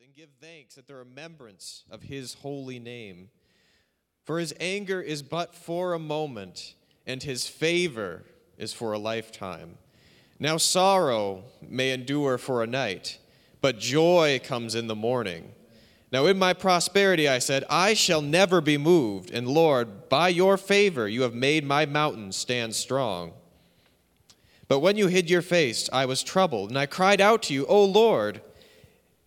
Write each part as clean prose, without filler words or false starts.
and give thanks at the remembrance of his holy name. For his anger is but for a moment, and his favor is for a lifetime. Now sorrow may endure for a night, but joy comes in the morning. Now in my prosperity I said, I shall never be moved, and Lord, by your favor you have made my mountain stand strong. But when you hid your face, I was troubled, and I cried out to you, O Lord.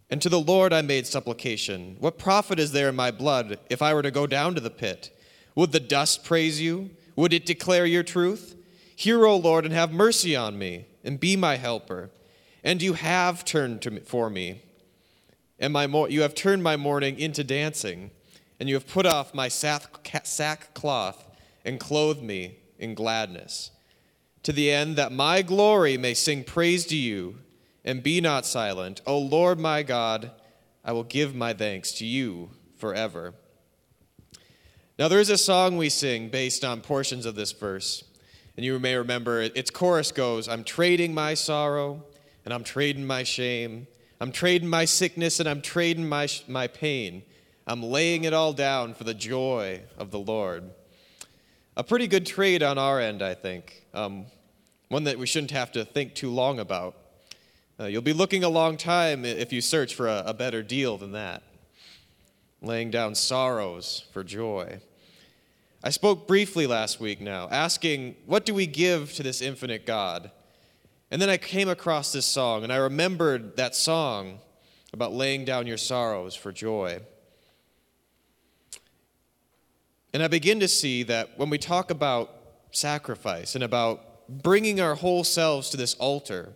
And to the Lord I made supplication. What profit is there in my blood if I were to go down to the pit? Would the dust praise you? Would it declare your truth? Hear, O Lord, and have mercy on me, and be my helper. And you have turned for me. And you have turned my mourning into dancing, and you have put off my sackcloth and clothed me in gladness, to the end that my glory may sing praise to you, and be not silent. O Lord my God, I will give my thanks to you forever. Now there is a song we sing based on portions of this verse, and you may remember its chorus goes, I'm trading my sorrow, and I'm trading my shame. I'm trading my sickness, and I'm trading my pain. I'm laying it all down for the joy of the Lord. A pretty good trade on our end, I think. One that we shouldn't have to think too long about. You'll be looking a long time if you search for a better deal than that. Laying down sorrows for joy. I spoke briefly last week now, asking, what do we give to this infinite God? And then I came across this song, and I remembered that song about laying down your sorrows for joy. And I begin to see that when we talk about sacrifice and about bringing our whole selves to this altar,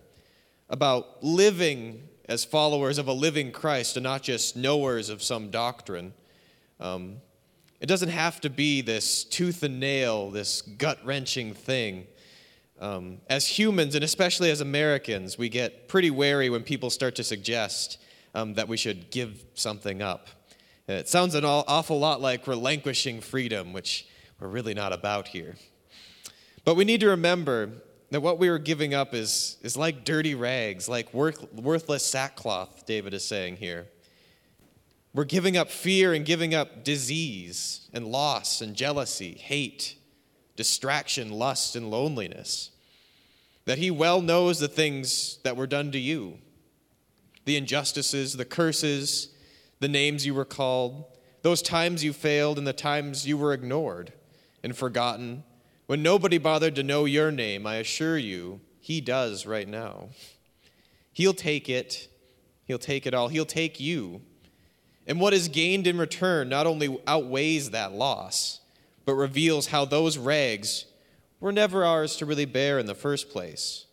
about living as followers of a living Christ and not just knowers of some doctrine, it doesn't have to be this tooth and nail, this gut-wrenching thing. As humans, and especially as Americans, we get pretty wary when people start to suggest that we should give something up. It sounds an awful lot like relinquishing freedom, which we're really not about here. But we need to remember that what we are giving up is like dirty rags, like worthless sackcloth, David is saying here. We're giving up fear and giving up disease and loss and jealousy, hate, distraction, lust, and loneliness. That he well knows the things that were done to you, the injustices, the curses, the names you were called, those times you failed and the times you were ignored and forgotten. When nobody bothered to know your name, I assure you, he does right now. He'll take it. He'll take it all. He'll take you. And what is gained in return not only outweighs that loss, but reveals how those rags were never ours to really bear in the first place.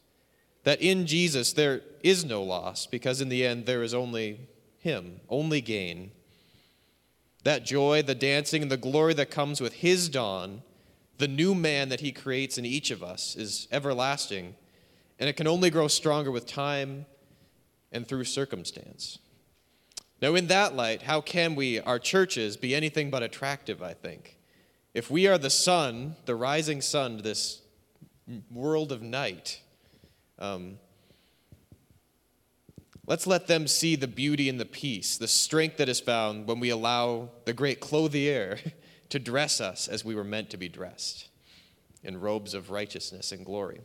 That in Jesus there is no loss, because in the end there is only him, only gain. That joy, the dancing, and the glory that comes with his dawn, the new man that he creates in each of us, is everlasting, and it can only grow stronger with time and through circumstance. Now, in that light, how can we, our churches, be anything but attractive, I think? If we are the sun, the rising sun to this world of night, let's let them see the beauty and the peace, the strength that is found when we allow the great clothier to dress us as we were meant to be dressed, in robes of righteousness and glory.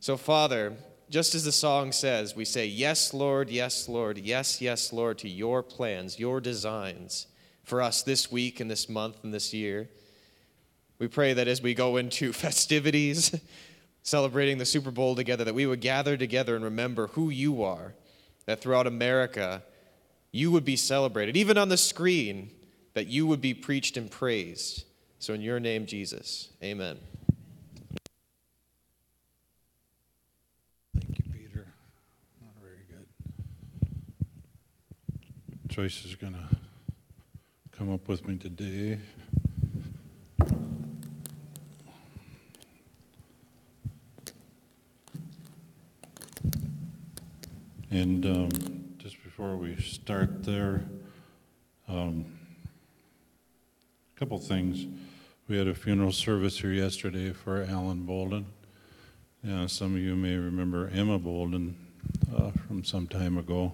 So, Father, just as the song says, we say, yes, Lord, yes, Lord, yes, yes, Lord, to your plans, your designs for us this week and this month and this year. We pray that as we go into festivities, celebrating the Super Bowl together, that we would gather together and remember who you are, that throughout America, you would be celebrated. Even on the screen, that you would be preached and praised. So in your name, Jesus, amen. Thank you, Peter. Not very good. Joyce is going to come up with me today. And just before we start there, a couple things. We had a funeral service here yesterday for Alan Bolden. Some of you may remember Emma Bolden from some time ago.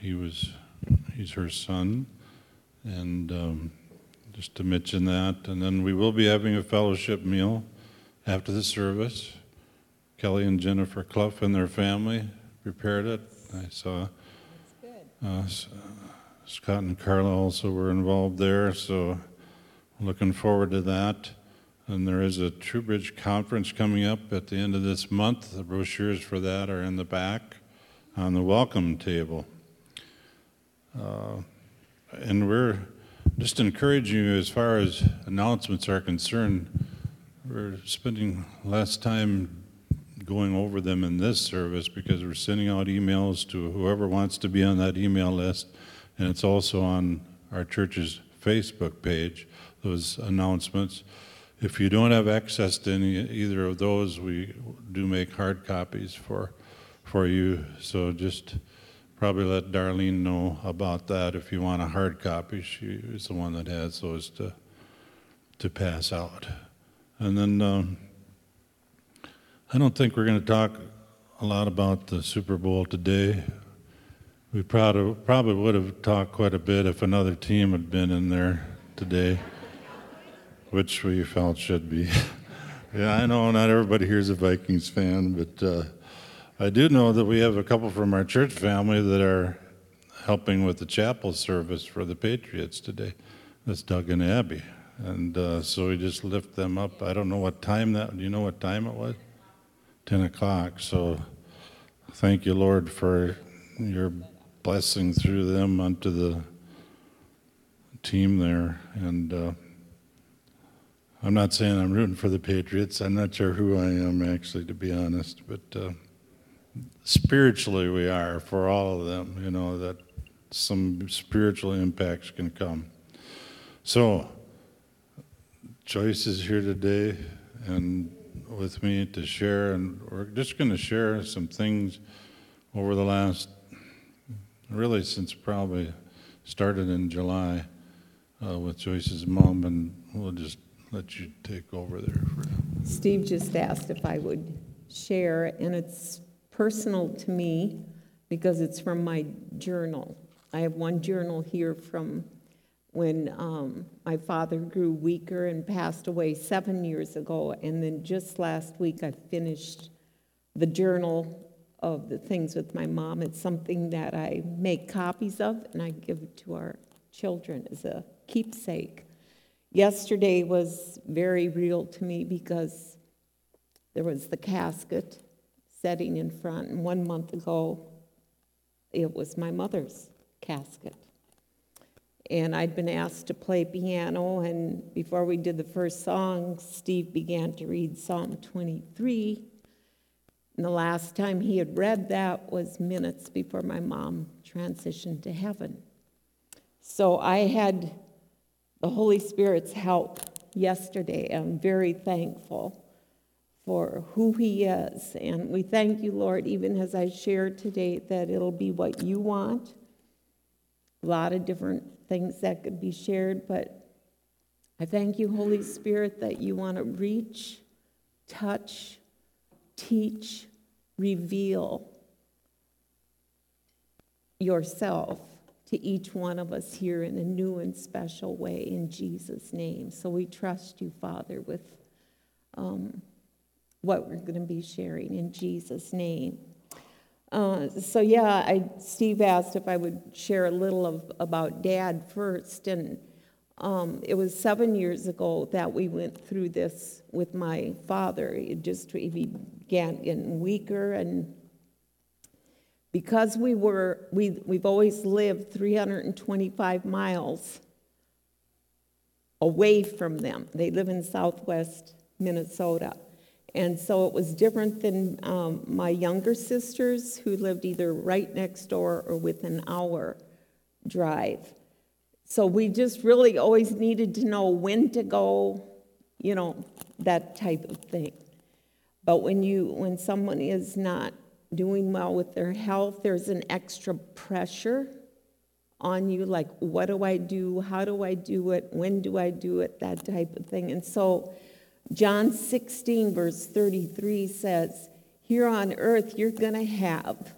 He was He's her son. And just to mention that. And then we will be having a fellowship meal after the service. Kelly and Jennifer Clough and their family prepared it. I saw Scott and Carla also were involved there, so looking forward to that. And there is a TrueBridge conference coming up at the end of this month. The brochures for that are in the back on the welcome table. And we're just encouraging you as far as announcements are concerned. We're spending less time going over them in this service because we're sending out emails to whoever wants to be on that email list, and it's also on our church's Facebook page, those announcements. If you don't have access to either of those, we do make hard copies for you, so just probably let Darlene know about that if you want a hard copy. She is the one that has those to pass out. And then I don't think we're going to talk a lot about the Super Bowl today. We probably would have talked quite a bit if another team had been in there today, which we felt should be. Yeah, I know not everybody here is a Vikings fan, but I do know that we have a couple from our church family that are helping with the chapel service for the Patriots today. That's Doug and Abby. And so we just lift them up. I don't know what time that, do you know what time it was? 10 o'clock, so thank you, Lord, for your blessing through them unto the team there. And I'm not saying I'm rooting for the Patriots. I'm not sure who I am, actually, to be honest, but spiritually we are for all of them, you know, that some spiritual impacts can come. So Joyce is here today and with me to share, and we're just going to share some things over the last, really since probably started in July with Joyce's mom, and we'll just let you take over there. Steve just asked if I would share, and it's personal to me because it's from my journal. I have one journal here from when my father grew weaker and passed away 7 years ago. And then just last week, I finished the journal of the things with my mom. It's something that I make copies of and I give to our children as a keepsake. Yesterday was very real to me because there was the casket setting in front. And 1 month ago, it was my mother's casket. And I'd been asked to play piano, and before we did the first song, Steve began to read Psalm 23. And the last time he had read that was minutes before my mom transitioned to heaven. So I had the Holy Spirit's help yesterday. I'm very thankful for who he is. And we thank you, Lord, even as I share today, that it'll be what you want. A lot of different things that could be shared, but I thank you, Holy Spirit, that you want to reach, touch, teach, reveal yourself to each one of us here in a new and special way in Jesus' name. So we trust you, Father, with what we're going to be sharing in Jesus' name. Steve asked if I would share a little about Dad first, and it was 7 years ago that we went through this with my father. He began getting weaker, and because we've always lived 325 miles away from them. They live in southwest Minnesota. And so it was different than my younger sisters who lived either right next door or with an hour drive. So we just really always needed to know when to go, you know, that type of thing. But when someone is not doing well with their health, there's an extra pressure on you, like, what do I do? How do I do it? When do I do it? That type of thing. And so John 16, verse 33 says, here on earth, you're going to have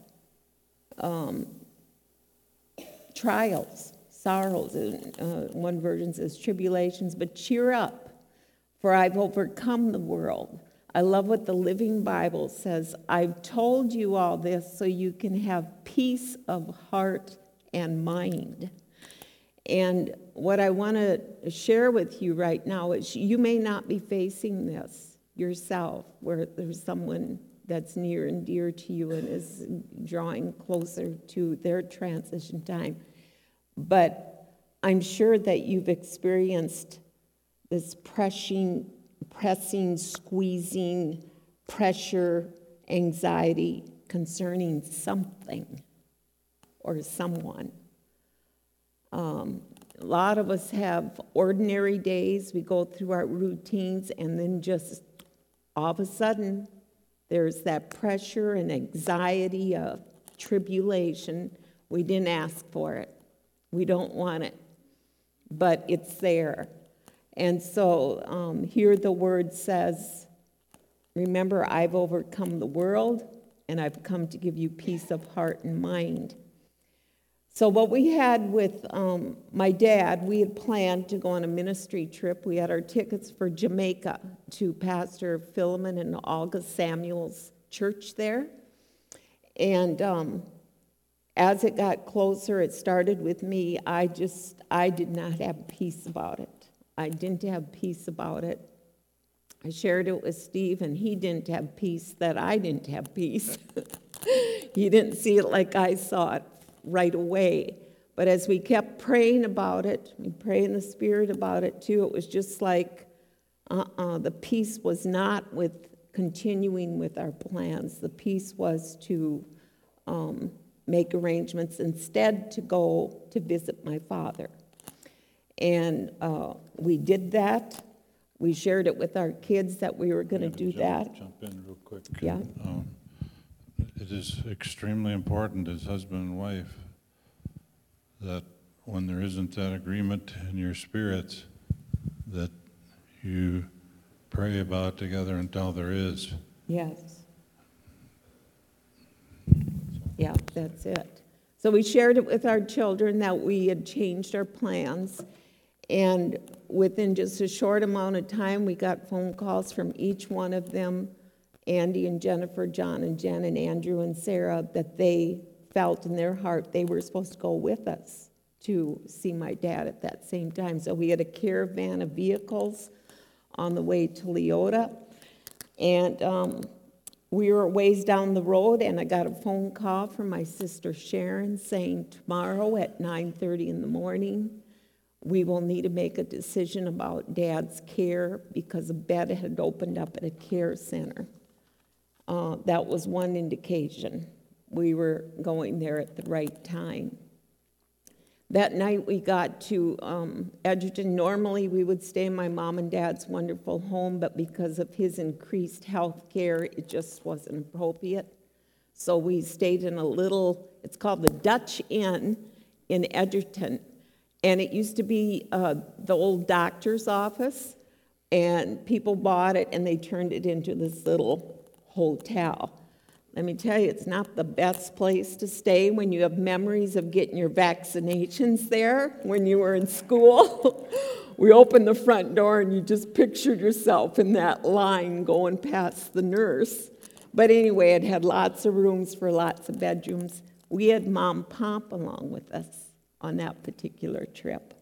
trials, sorrows, one version says tribulations, but cheer up, for I've overcome the world. I love what the Living Bible says. I've told you all this so you can have peace of heart and mind. And what I want to share with you right now is you may not be facing this yourself, where there's someone that's near and dear to you and is drawing closer to their transition time. But I'm sure that you've experienced this pressing, squeezing, pressure, anxiety concerning something or someone. A lot of us have ordinary days. We go through our routines, and then just all of a sudden, there's that pressure and anxiety of tribulation. We didn't ask for it. We don't want it, but it's there. And so here the word says, remember, I've overcome the world, and I've come to give you peace of heart and mind. So what we had with my dad, we had planned to go on a ministry trip. We had our tickets for Jamaica to Pastor Philemon and August Samuel's church there. And as it got closer, it started with me. I did not have peace about it. I didn't have peace about it. I shared it with Steve, and he didn't have peace that I didn't have peace. He didn't see it like I saw it right away. But as we kept praying about it, we pray in the Spirit about it too, it was just like, the peace was not with continuing with our plans. The peace was to make arrangements instead to go to visit my father. And we did that. We shared it with our kids that we were going to do that. Jump in real quick. Yeah. It is extremely important as husband and wife that when there isn't that agreement in your spirits, that you pray about it together until there is. Yes. Yeah, that's it. So we shared it with our children that we had changed our plans. And within just a short amount of time, we got phone calls from each one of them, Andy and Jennifer, John and Jen, and Andrew and Sarah, that they felt in their heart they were supposed to go with us to see my dad at that same time. So we had a caravan of vehicles on the way to Leota. And we were ways down the road, and I got a phone call from my sister Sharon saying, tomorrow at 9:30 in the morning, we will need to make a decision about Dad's care, because a bed had opened up at a care center. That was one indication we were going there at the right time. That night we got to Edgerton. Normally we would stay in my mom and dad's wonderful home, but because of his increased health care, it just wasn't appropriate. So we stayed in a little, it's called the Dutch Inn in Edgerton. And it used to be the old doctor's office, and people bought it, and they turned it into this little hotel. Let me tell you, it's not the best place to stay when you have memories of getting your vaccinations there when you were in school. We opened the front door, and you just pictured yourself in that line going past the nurse. But anyway, it had lots of rooms for lots of bedrooms. We had Mom Pomp along with us on that particular trip.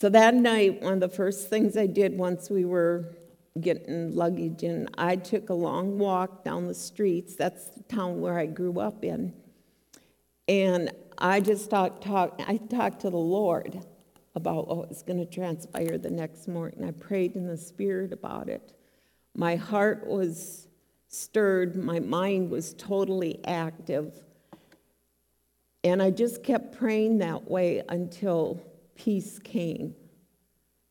So that night, one of the first things I did once we were getting luggage in, I took a long walk down the streets. That's the town where I grew up in. And I just talked to the Lord about what was going to transpire the next morning. I prayed in the Spirit about it. My heart was stirred. My mind was totally active. And I just kept praying that way until peace came.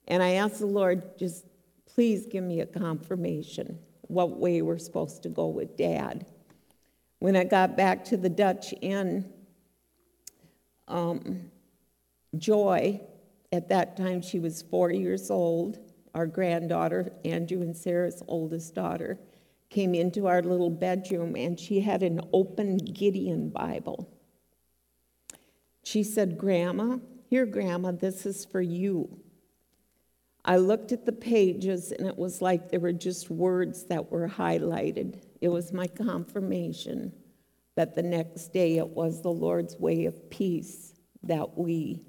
And I asked the Lord, just please give me a confirmation what way we're supposed to go with Dad. When I got back to the Dutch Inn, Joy, at that time she was 4 years old, our granddaughter, Andrew and Sarah's oldest daughter, came into our little bedroom, and she had an open Gideon Bible. She said, "Grandma, here, Grandma, this is for you." I looked at the pages, and it was like there were just words that were highlighted. It was my confirmation that the next day it was the Lord's way of peace that we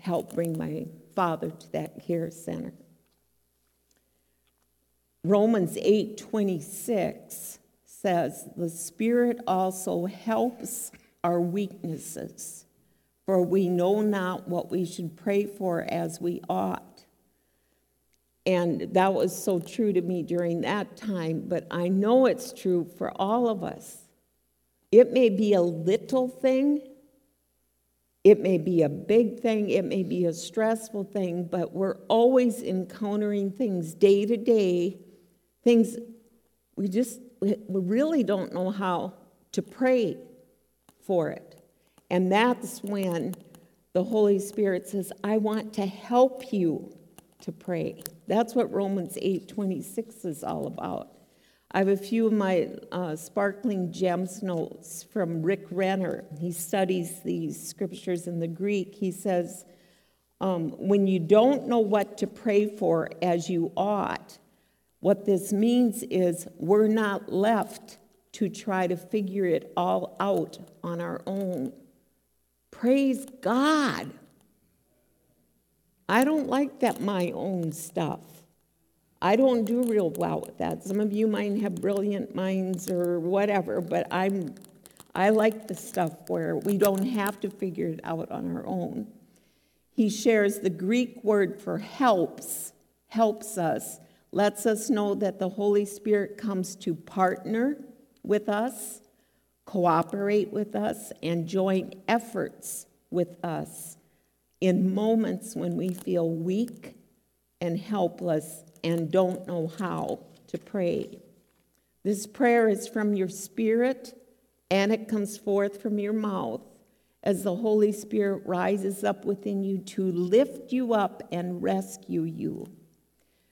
helped bring my father to that care center. Romans 8:26 says, "The Spirit also helps our weaknesses, for we know not what we should pray for as we ought." And that was so true to me during that time, but I know it's true for all of us. It may be a little thing, it may be a big thing, it may be a stressful thing, but we're always encountering things day to day, things we really don't know how to pray for it. And that's when the Holy Spirit says, "I want to help you to pray." That's what Romans 8:26 is all about. I have a few of my sparkling gems notes from Rick Renner. He studies these scriptures in the Greek. He says, when you don't know what to pray for as you ought, what this means is we're not left to try to figure it all out on our own. Praise God. I don't like that my own stuff. I don't do real well with that. Some of you might have brilliant minds or whatever, but I like the stuff where we don't have to figure it out on our own. He shares the Greek word for helps us, lets us know that the Holy Spirit comes to partner with us, cooperate with us, and join efforts with us in moments when we feel weak and helpless and don't know how to pray. This prayer is from your spirit, and it comes forth from your mouth as the Holy Spirit rises up within you to lift you up and rescue you.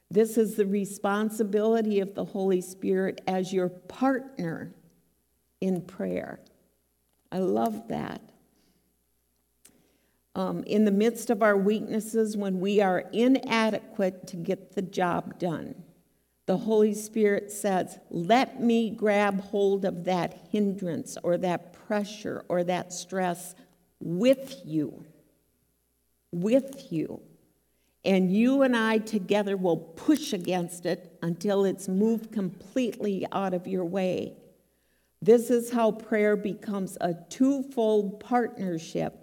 This is the responsibility of the Holy Spirit as your partner in prayer. I love that. In the midst of our weaknesses, when we are inadequate to get the job done, the Holy Spirit says, "Let me grab hold of that hindrance or that pressure or that stress with you. And you and I together will push against it until it's moved completely out of your way." This is how prayer becomes a twofold partnership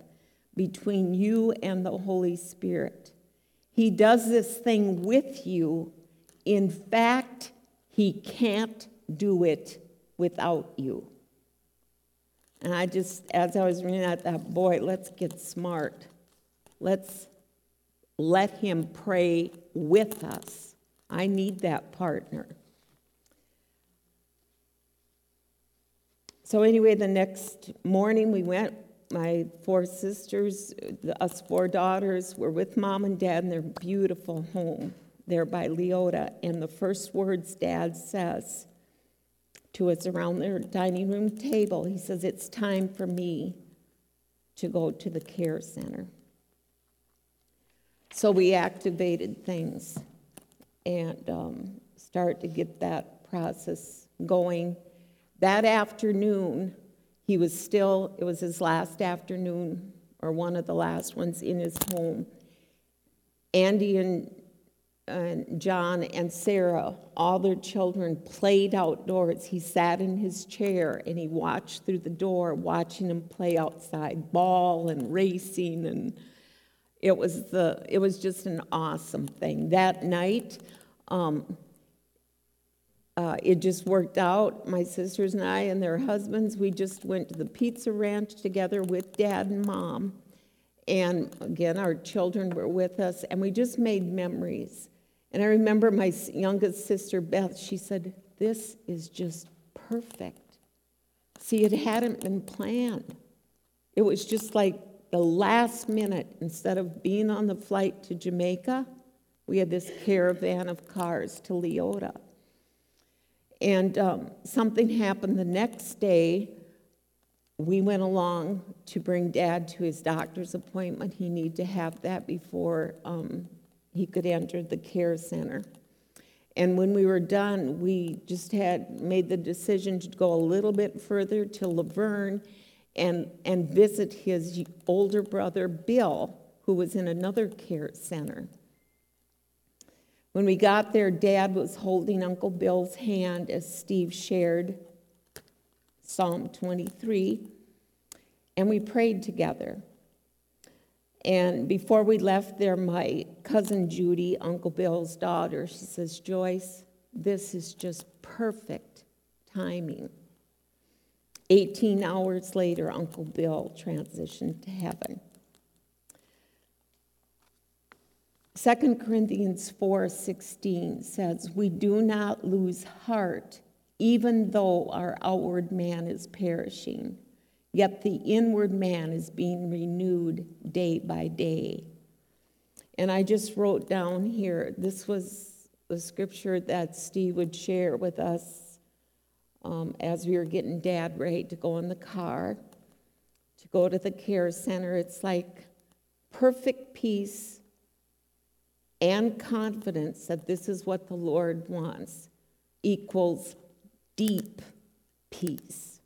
between you and the Holy Spirit. He does this thing with you. In fact, he can't do it without you. And I just, as I was reading that, I thought, boy, let's get smart. Let's let him pray with us. I need that partner. So anyway, the next morning we went. My four sisters, us four daughters, were with Mom and Dad in their beautiful home there by Leota. And the first words Dad says to us around their dining room table, he says, "It's time for me to go to the care center." So we activated things and started to get that process going. That afternoon, he was still, it was his last afternoon, or one of the last ones in his home. Andy and John and Sarah, all their children, played outdoors. He sat in his chair and he watched through the door, watching them play outside, ball and racing, and it was just an awesome thing. That night, it just worked out. My sisters and I and their husbands, we just went to the pizza ranch together with Dad and Mom. And again, our children were with us, and we just made memories. And I remember my youngest sister, Beth, she said, "This is just perfect." See, it hadn't been planned. It was just like the last minute. Instead of being on the flight to Jamaica, we had this caravan of cars to Leota. And something happened the next day We went along to bring Dad to his doctor's appointment. He needed to have that before he could enter the care center. And when we were done, we just had made the decision to go a little bit further to Laverne and visit his older brother, Bill, who was in another care center. When we got there, Dad was holding Uncle Bill's hand as Steve shared Psalm 23, and we prayed together. And before we left there, my cousin Judy, Uncle Bill's daughter, she says, "Joyce, this is just perfect timing." 18 hours later, Uncle Bill transitioned to heaven. 2 Corinthians 4:16 says, "We do not lose heart, even though our outward man is perishing. Yet the inward man is being renewed day by day." And I just wrote down here, this was the scripture that Steve would share with us as we were getting Dad ready to go in the car, to go to the care center. It's like perfect peace and confidence that this is what the Lord wants equals deep peace.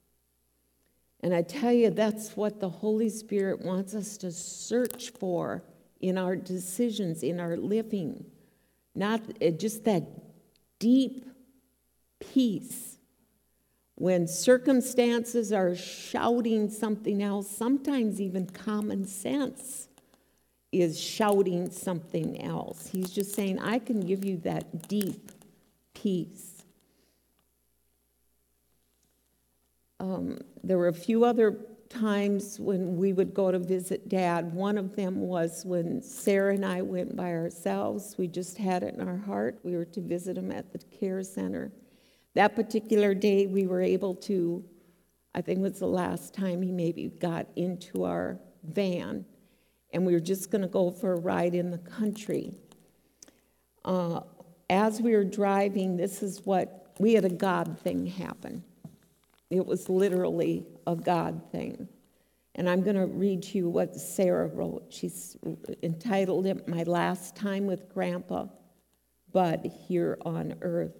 And I tell you, that's what the Holy Spirit wants us to search for in our decisions, in our living. Not just that deep peace. When circumstances are shouting something else, sometimes even common sense is shouting something else. He's just saying, I can give you that deep peace. There were a few other times when we would go to visit Dad. One of them was when Sarah and I went by ourselves. We just had it in our heart. We were to visit him at the care center. That particular day, we were able to, I think it was the last time he maybe got into our van, and we were just going to go for a ride in the country. As we were driving, this is what, we had a God thing happen. It was literally a God thing. And I'm going to read to you what Sarah wrote. She's entitled it, "My Last Time with Grandpa, Bud, Here on Earth."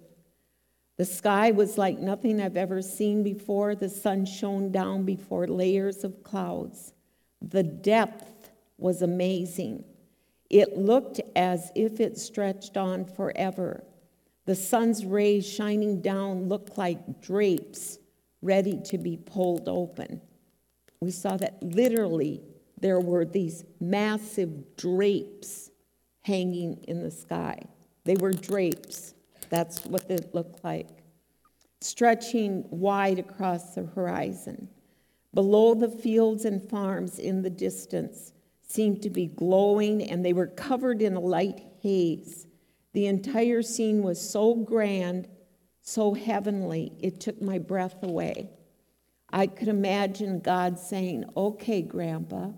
The sky was like nothing I've ever seen before. The sun shone down before layers of clouds. The depth was amazing. It looked as if it stretched on forever. The sun's rays shining down looked like drapes ready to be pulled open. We saw that literally there were these massive drapes hanging in the sky. They were drapes. That's what they looked like, stretching wide across the horizon. Below, the fields and farms in the distance seemed to be glowing, and they were covered in a light haze. The entire scene was so grand, so heavenly, it took my breath away. I could imagine God saying, "Okay, Grandpa,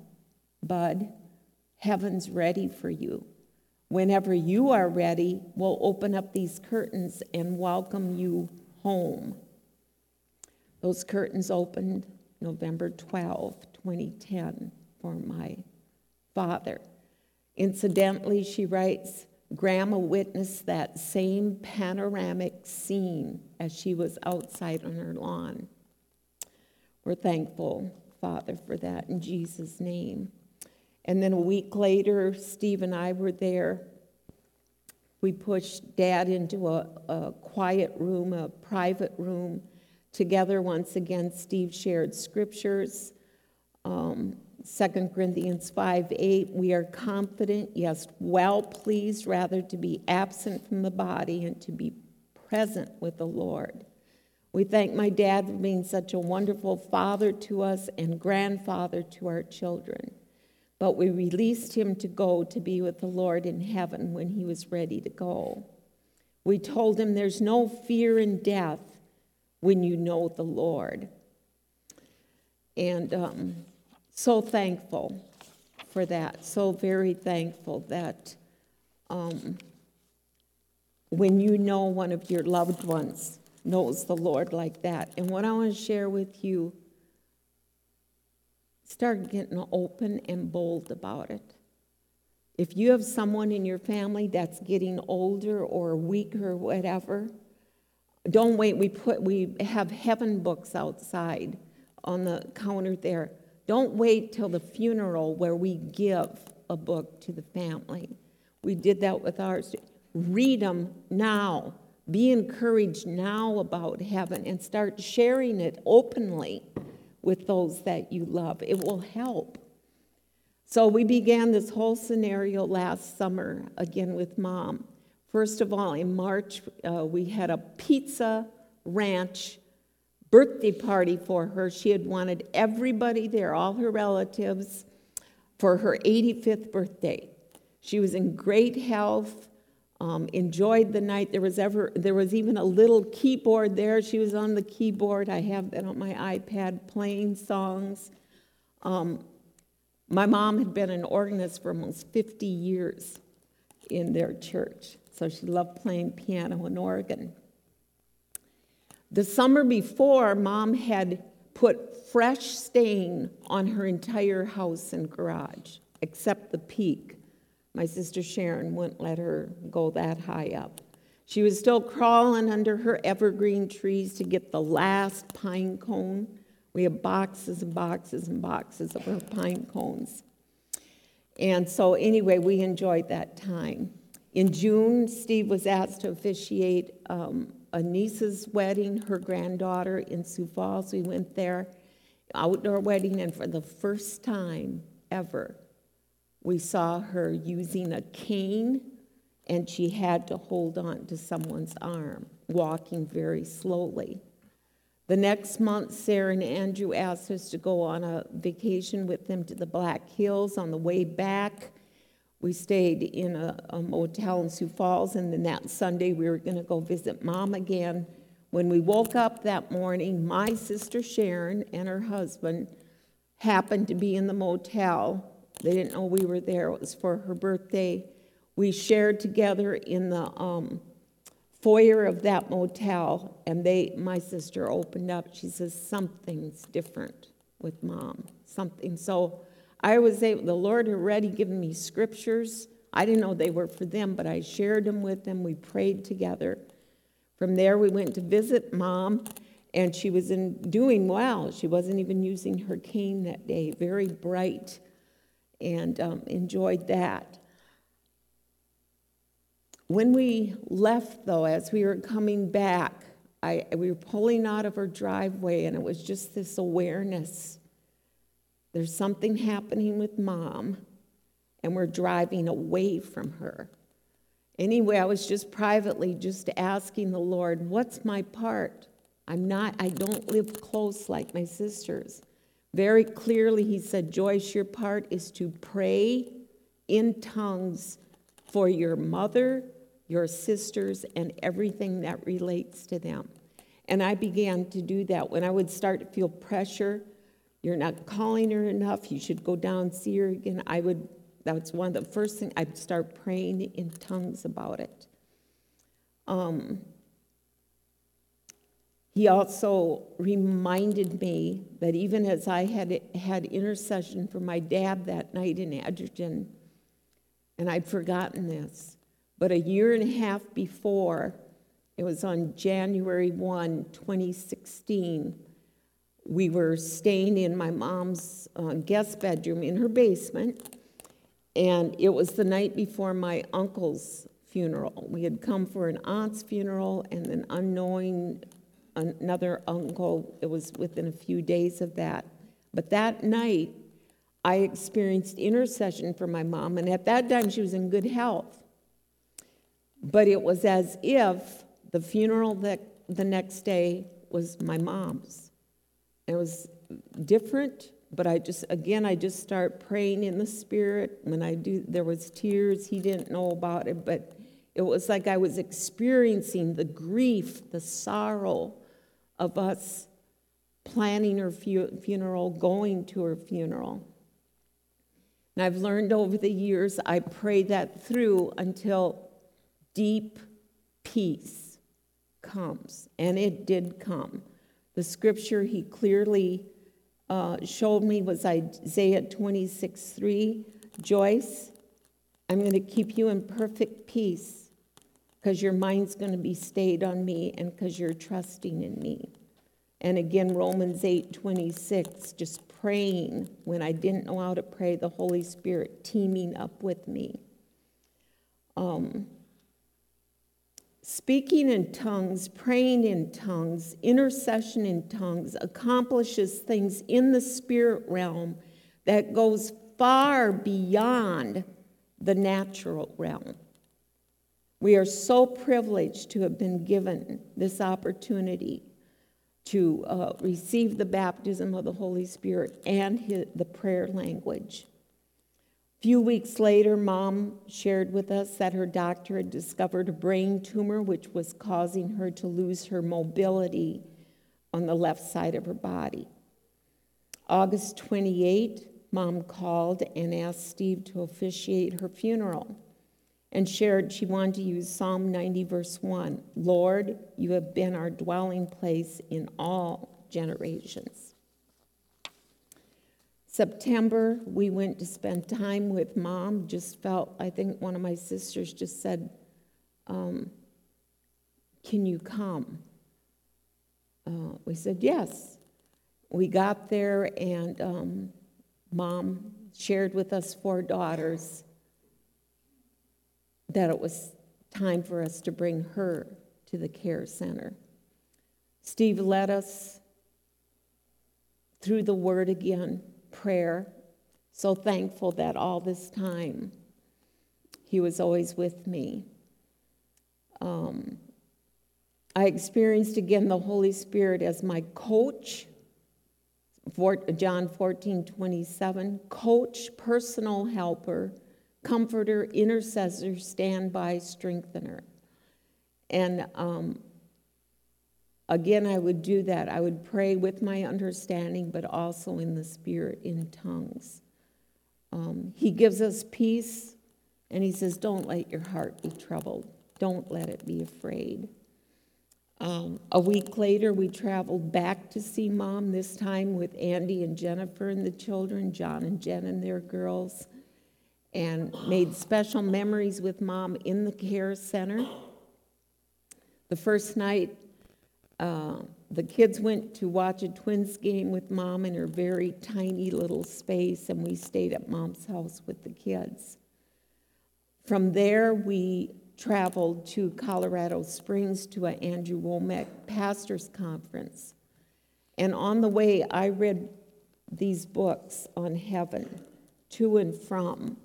Bud, heaven's ready for you. Whenever you are ready, we'll open up these curtains and welcome you home." Those curtains opened November 12, 2010, for my father. Incidentally, she writes, Grandma witnessed that same panoramic scene as she was outside on her lawn. We're thankful, Father, for that in Jesus' name. And then a week later, Steve and I were there. We pushed Dad into a quiet room, a private room. Together, once again, Steve shared scriptures. 2 Corinthians 5:8, "We are confident, yes, well pleased, rather to be absent from the body and to be present with the Lord." We thank my dad for being such a wonderful father to us and grandfather to our children. But we released him to go to be with the Lord in heaven when he was ready to go. We told him there's no fear in death when you know the Lord. And so thankful for that, so very thankful that when you know one of your loved ones knows the Lord like that. And what I want to share with you Start getting open and bold about it. If you have someone in your family that's getting older or weak or whatever, don't wait. We have heaven books outside on the counter there. Don't wait till the funeral where we give a book to the family. We did that with ours. Read them now. Be encouraged now about heaven and start sharing it openly with those that you love. It will help. So we began this whole scenario last summer, again with Mom. First of all, in March, we had a pizza ranch birthday party for her. She had wanted everybody there, all her relatives, for her 85th birthday. She was in great health, enjoyed the night. There was even a little keyboard there. She was on the keyboard. I have that on my iPad, playing songs. My mom had been an organist for almost 50 years in their church, so she loved playing piano and organ. The summer before, Mom had put fresh stain on her entire house and garage, except the peak. My sister Sharon wouldn't let her go that high up. She was still crawling under her evergreen trees to get the last pine cone. We have boxes and boxes and boxes of her pine cones. And so anyway, we enjoyed that time. In June, Steve was asked to officiate a niece's wedding, her granddaughter in Sioux Falls. We went there, outdoor wedding, and for the first time ever, we saw her using a cane, and she had to hold on to someone's arm, walking very slowly. The next month, Sarah and Andrew asked us to go on a vacation with them to the Black Hills. On the way back, we stayed in a motel in Sioux Falls, and then that Sunday we were going to go visit Mom again. When we woke up that morning, my sister Sharon and her husband happened to be in the motel. They didn't know we were there. It was for her birthday. We shared together in the foyer of that motel, and my sister opened up. She says, something's different with Mom, something. So I was able, the Lord had already given me scriptures. I didn't know they were for them, but I shared them with them. We prayed together. From there, we went to visit Mom, and she was doing well. She wasn't even using her cane that day, very bright, and enjoyed that. When we left, though, as we were coming back, we were pulling out of our driveway, and it was just this awareness. There's something happening with Mom, and we're driving away from her. Anyway, I was just privately just asking the Lord, what's my part? I don't live close like my sisters. Very clearly, he said, Joyce, your part is to pray in tongues for your mother, your sisters, and everything that relates to them. And I began to do that. When I would start to feel pressure, you're not calling her enough, you should go down, see her again, that's one of the first things, I'd start praying in tongues about it. He also reminded me that even as I had intercession for my dad that night in Edgerton, and I'd forgotten this, but a year and a half before, it was on January 1, 2016, we were staying in my mom's guest bedroom in her basement, and it was the night before my uncle's funeral. We had come for an aunt's funeral and an unknowing another uncle. It was within a few days of that. But that night, I experienced intercession for my mom, and at that time she was in good health. But it was as if the funeral that the next day was my mom's. It was different, but I just start praying in the Spirit. When I do, there was tears. He didn't know about it, but it was like I was experiencing the grief, the sorrow of us planning her funeral, going to her funeral. And I've learned over the years, I pray that through until deep peace comes. And it did come. The scripture he clearly showed me was Isaiah 26:3. Joyce, I'm going to keep you in perfect peace because your mind's going to be stayed on me and because you're trusting in me. And again, Romans 8:26, just praying when I didn't know how to pray, the Holy Spirit teaming up with me. Speaking in tongues, praying in tongues, intercession in tongues accomplishes things in the spirit realm that goes far beyond the natural realm. We are so privileged to have been given this opportunity to receive the baptism of the Holy Spirit and the prayer language. A few weeks later, Mom shared with us that her doctor had discovered a brain tumor which was causing her to lose her mobility on the left side of her body. August 28, Mom called and asked Steve to officiate her funeral and shared she wanted to use Psalm 90, verse 1. Lord, you have been our dwelling place in all generations. September, we went to spend time with Mom. Just felt, I think one of my sisters just said, can you come? We said, yes. We got there and Mom shared with us four daughters that it was time for us to bring her to the care center. Steve led us through the word again, prayer. So thankful that all this time he was always with me. I experienced again the Holy Spirit as my coach. John 14:27, coach, personal helper, comforter, intercessor, standby, strengthener. And again, I would do that. I would pray with my understanding, but also in the spirit, in tongues. He gives us peace, and he says, don't let your heart be troubled. Don't let it be afraid. A week later, we traveled back to see Mom, this time with Andy and Jennifer and the children, John and Jen and their girls, and made special memories with Mom in the care center. The first night, the kids went to watch a Twins game with Mom in her very tiny little space, and we stayed at Mom's house with the kids. From there, we traveled to Colorado Springs to an Andrew Womack pastor's conference. And on the way, I read these books on heaven, To and From.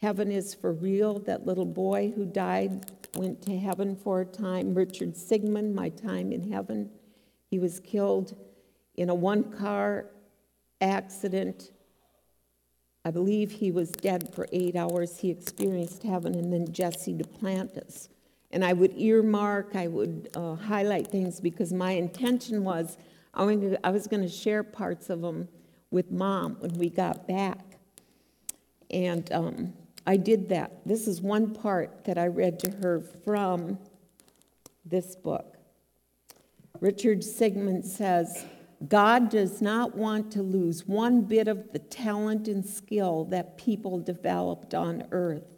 Heaven is for real. That little boy who died went to heaven for a time. Richard Sigmund, My Time in Heaven. He was killed in a one-car accident. I believe he was dead for 8 hours. He experienced heaven. And then Jesse DePlantis. And I would earmark, I would highlight things because my intention was I was going to share parts of them with Mom when we got back. And I did that. This is one part that I read to her from this book. Richard Sigmund says, God does not want to lose one bit of the talent and skill that people developed on earth.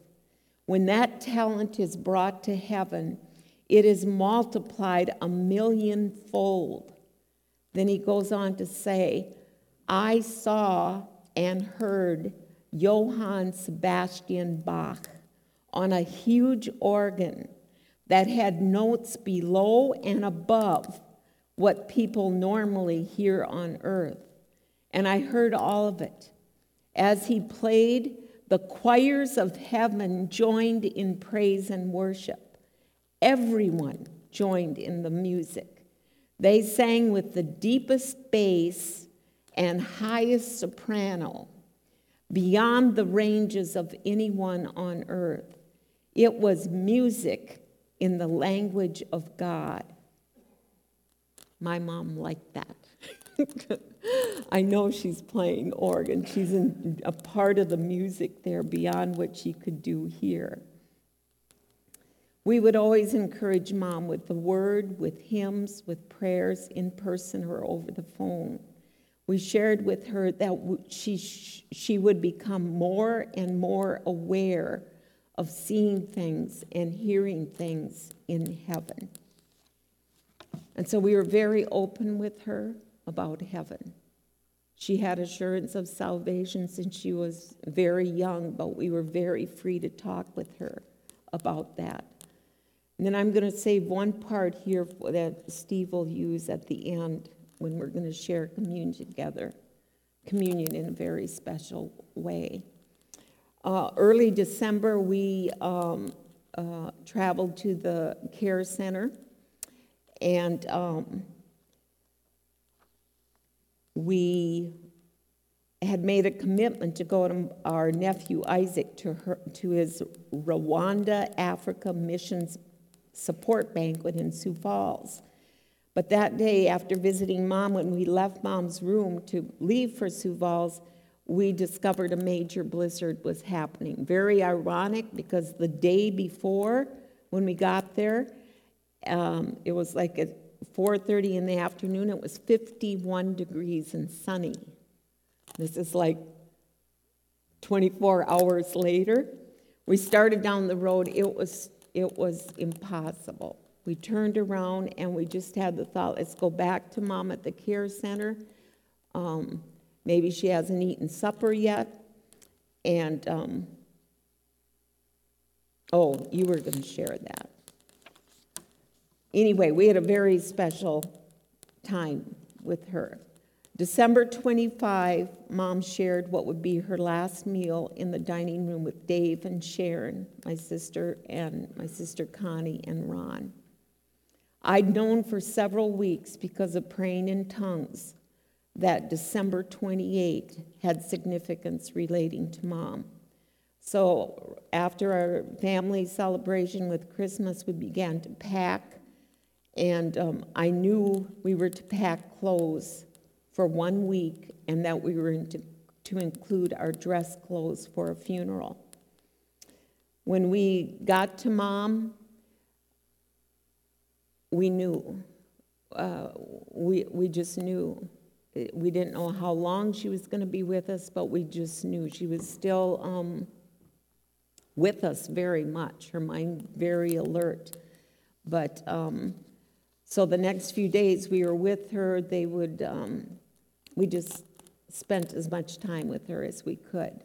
When that talent is brought to heaven, it is multiplied 1,000,000-fold. Then he goes on to say, I saw and heard Johann Sebastian Bach on a huge organ that had notes below and above what people normally hear on earth. And I heard all of it. As he played, the choirs of heaven joined in praise and worship. Everyone joined in the music. They sang with the deepest bass and highest soprano, beyond the ranges of anyone on earth. It was music in the language of God. My mom liked that. I know she's playing organ. She's in a part of the music there beyond what she could do here. We would always encourage Mom with the word, with hymns, with prayers in person or over the phone. We shared with her that she would become more and more aware of seeing things and hearing things in heaven. And so we were very open with her about heaven. She had assurance of salvation since she was very young, but we were very free to talk with her about that. And then I'm going to save one part here that Steve will use at the end when we're going to share communion together, communion in a very special way. Early December, we traveled to the care center, and we had made a commitment to go to our nephew Isaac to his Rwanda Africa Missions Support Banquet in Sioux Falls. But that day, after visiting Mom, when we left Mom's room to leave for Sioux Falls, we discovered a major blizzard was happening. Very ironic, because the day before, when we got there, it was like at 4:30 in the afternoon, it was 51 degrees and sunny. This is like 24 hours later. We started down the road. It was impossible. We turned around, and we just had the thought, let's go back to Mom at the care center. Maybe she hasn't eaten supper yet. And, oh, you were going to share that. Anyway, we had a very special time with her. December 25, Mom shared what would be her last meal in the dining room with Dave and Sharon, my sister Connie and Ron. I'd known for several weeks, because of praying in tongues, that December 28 had significance relating to Mom. So after our family celebration with Christmas, we began to pack, and I knew we were to pack clothes for 1 week, and that we were to include our dress clothes for a funeral. When we got to Mom, we knew. We just knew. We didn't know how long she was going to be with us, but we just knew she was still with us very much, her mind very alert. But so the next few days we were with her. They would, we just spent as much time with her as we could.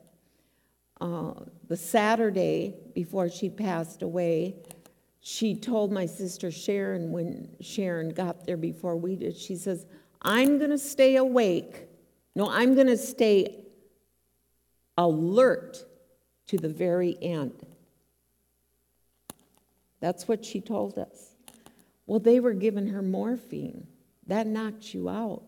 The Saturday before she passed away, she told my sister Sharon, when Sharon got there before we did, she says, I'm going to stay awake. No, I'm going to stay alert to the very end. That's what she told us. Well, they were giving her morphine. That knocked you out.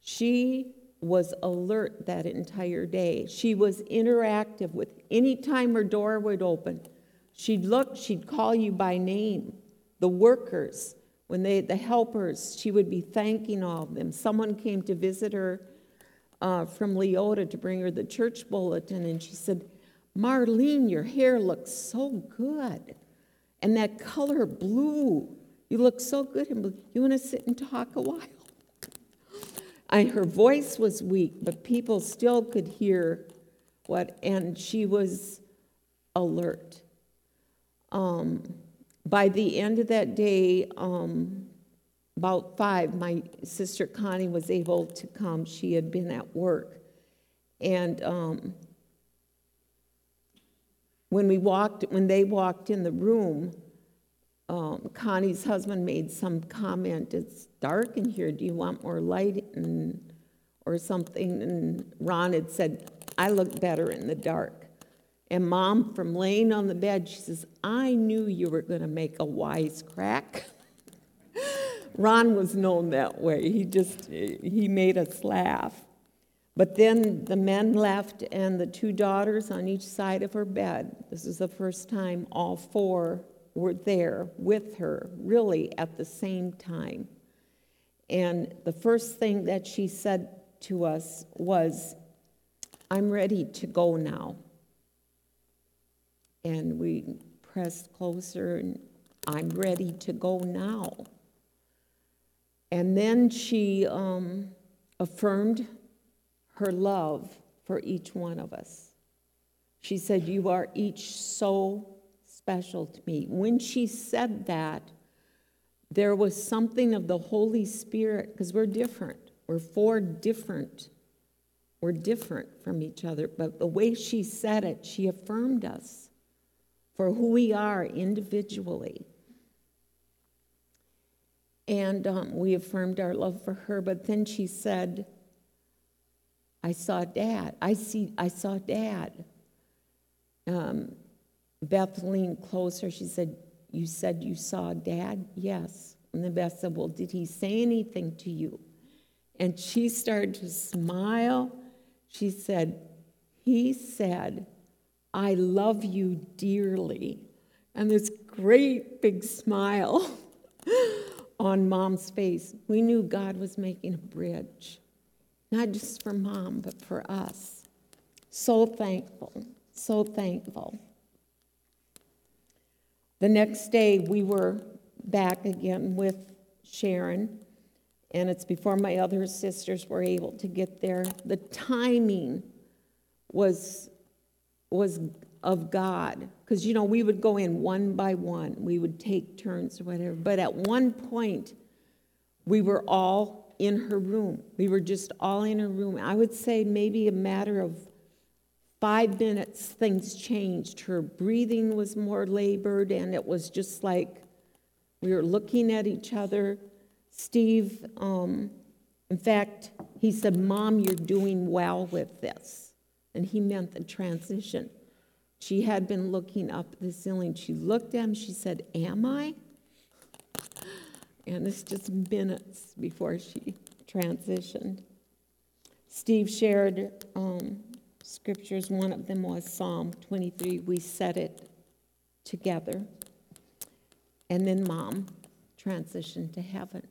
She was alert that entire day. She was interactive with any time her door would open. She'd look, she'd call you by name, the workers. When the helpers, she would be thanking all of them. Someone came to visit her from Leota to bring her the church bulletin, and she said, Marlene, your hair looks so good. And that color blue, you look so good in blue. You want to sit and talk a while? Her voice was weak, but people still could hear and she was alert. By the end of that day, about 5, my sister Connie was able to come. She had been at work. And when they walked in the room, Connie's husband made some comment, it's dark in here, do you want more light or something? And Ron had said, I look better in the dark. And Mom, from laying on the bed, she says, I knew you were going to make a wisecrack. Ron was known that way. He made us laugh. But then the men left, and the 2 daughters on each side of her bed, this is the first time all 4 were there with her, really at the same time. And the first thing that she said to us was, I'm ready to go now. And we pressed closer, and I'm ready to go now. And then she affirmed her love for each one of us. She said, "You are each so special to me." When she said that, there was something of the Holy Spirit, because we're different. We're different from each other. But the way she said it, she affirmed us for who we are individually. And we affirmed our love for her. But then she said, I saw Dad. Beth leaned closer. She said you saw Dad? Yes. And then Beth said, well, did he say anything to you? And she started to smile. She said, he said, I love you dearly. And this great big smile on Mom's face. We knew God was making a bridge, not just for Mom, but for us. So thankful, so thankful. The next day, we were back again with Sharon, and it's before my other sisters were able to get there. The timing was of God, because, you know, we would go in one by one. We would take turns or whatever. But at one point, we were all in her room. We were just all in her room. I would say maybe a matter of 5 minutes, things changed. Her breathing was more labored, and it was just like we were looking at each other. Steve, in fact, he said, Mom, you're doing well with this. And he meant the transition. She had been looking up the ceiling. She looked at him. She said, am I? And it's just minutes before she transitioned. Steve shared scriptures. One of them was Psalm 23. We said it together. And then Mom transitioned to heaven.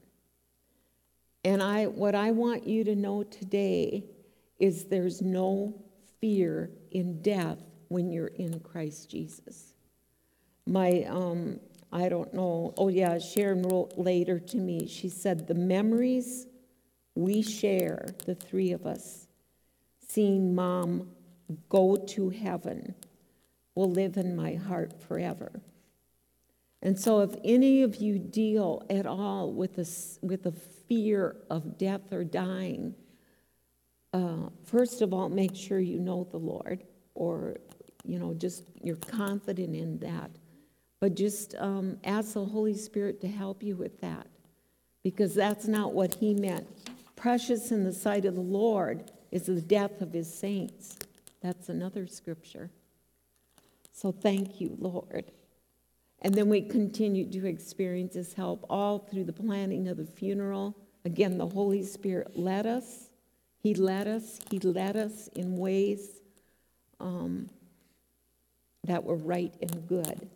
And what I want you to know today is there's no fear in death when you're in Christ Jesus. Sharon wrote later to me. She said, the memories we share, the three of us, seeing Mom go to heaven, will live in my heart forever. And so if any of you deal at all with a fear of death or dying, first of all, make sure you know the Lord, or, you know, just you're confident in that. But just ask the Holy Spirit to help you with that, because that's not what he meant. Precious in the sight of the Lord is the death of his saints. That's another scripture. So thank you, Lord. And then we continued to experience his help all through the planning of the funeral. Again, the Holy Spirit led us. He led us in ways that were right and good.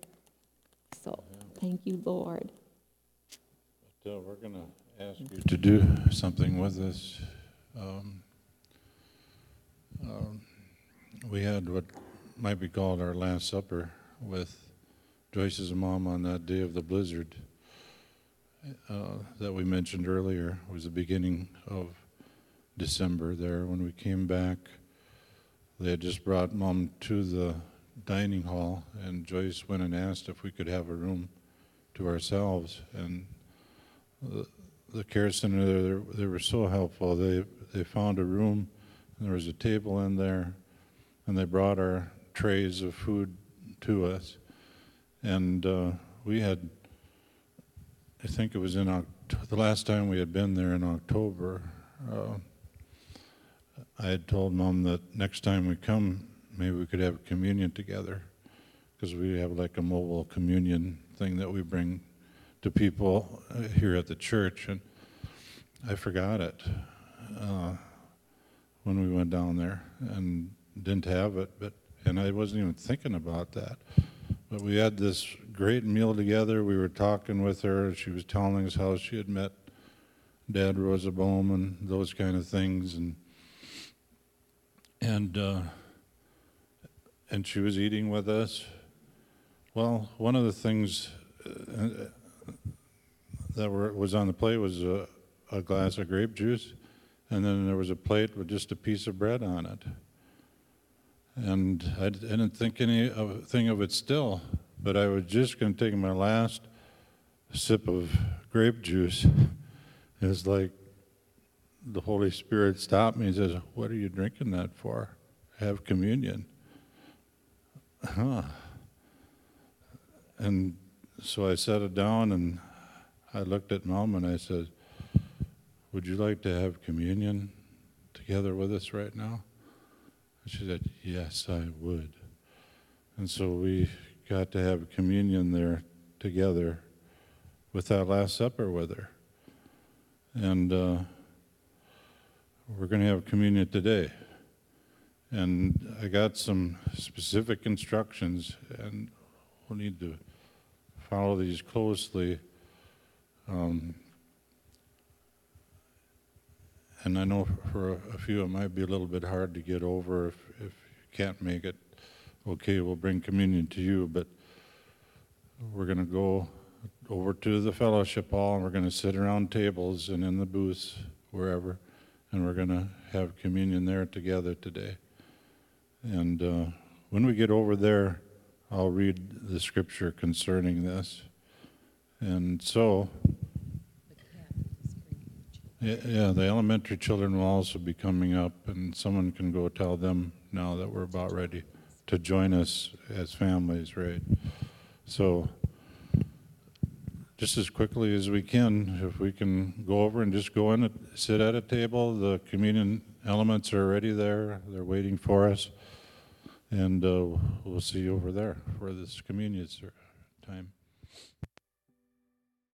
So thank you, Lord. But, we're going to ask you to do something with us. We had what might be called our Last Supper with Joyce's mom on that day of the blizzard that we mentioned earlier. It was the beginning of December there. When we came back, they had just brought Mom to the dining hall, and Joyce went and asked if we could have a room to ourselves. And the care center, they were so helpful. They found a room, and there was a table in there, and they brought our trays of food to us. And we had, I think it was in the last time we had been there in October, I had told Mom that next time we come, maybe we could have communion together, because we have like a mobile communion thing that we bring to people here at the church, and I forgot it when we went down there and didn't have it, and I wasn't even thinking about that. But we had this great meal together. We were talking with her. She was telling us how she had met Dad, Rosa Bohm, and those kind of things. And she was eating with us. Well, one of the things that was on the plate was a glass of grape juice. and then there was a plate with just a piece of bread on it. And I didn't think anything of it still, but I was just going to take my last sip of grape juice. It was like the Holy Spirit stopped me and says, "What are you drinking that for? Have communion." Huh. And so I set it down and I looked at Mom and I said, "Would you like to have communion together with us right now?" And she said, "Yes, I would." And so we got to have communion there together with that Last Supper with her. And we're going to have communion today. And I got some specific instructions, and we'll need to follow these closely. And I know for a few it might be a little bit hard to get over if you can't make it. Okay, we'll bring communion to you, but we're going to go over to the fellowship hall and we're going to sit around tables and in the booths, wherever, and we're going to have communion there together today. And when we get over there, I'll read the scripture concerning this. And so, yeah, the elementary children will also be coming up, and someone can go tell them now that we're about ready to join us as families, right? So, just as quickly as we can, if we can go over and just go in and sit at a table, the communion elements are already there, they're waiting for us, and we'll see you over there for this communion time.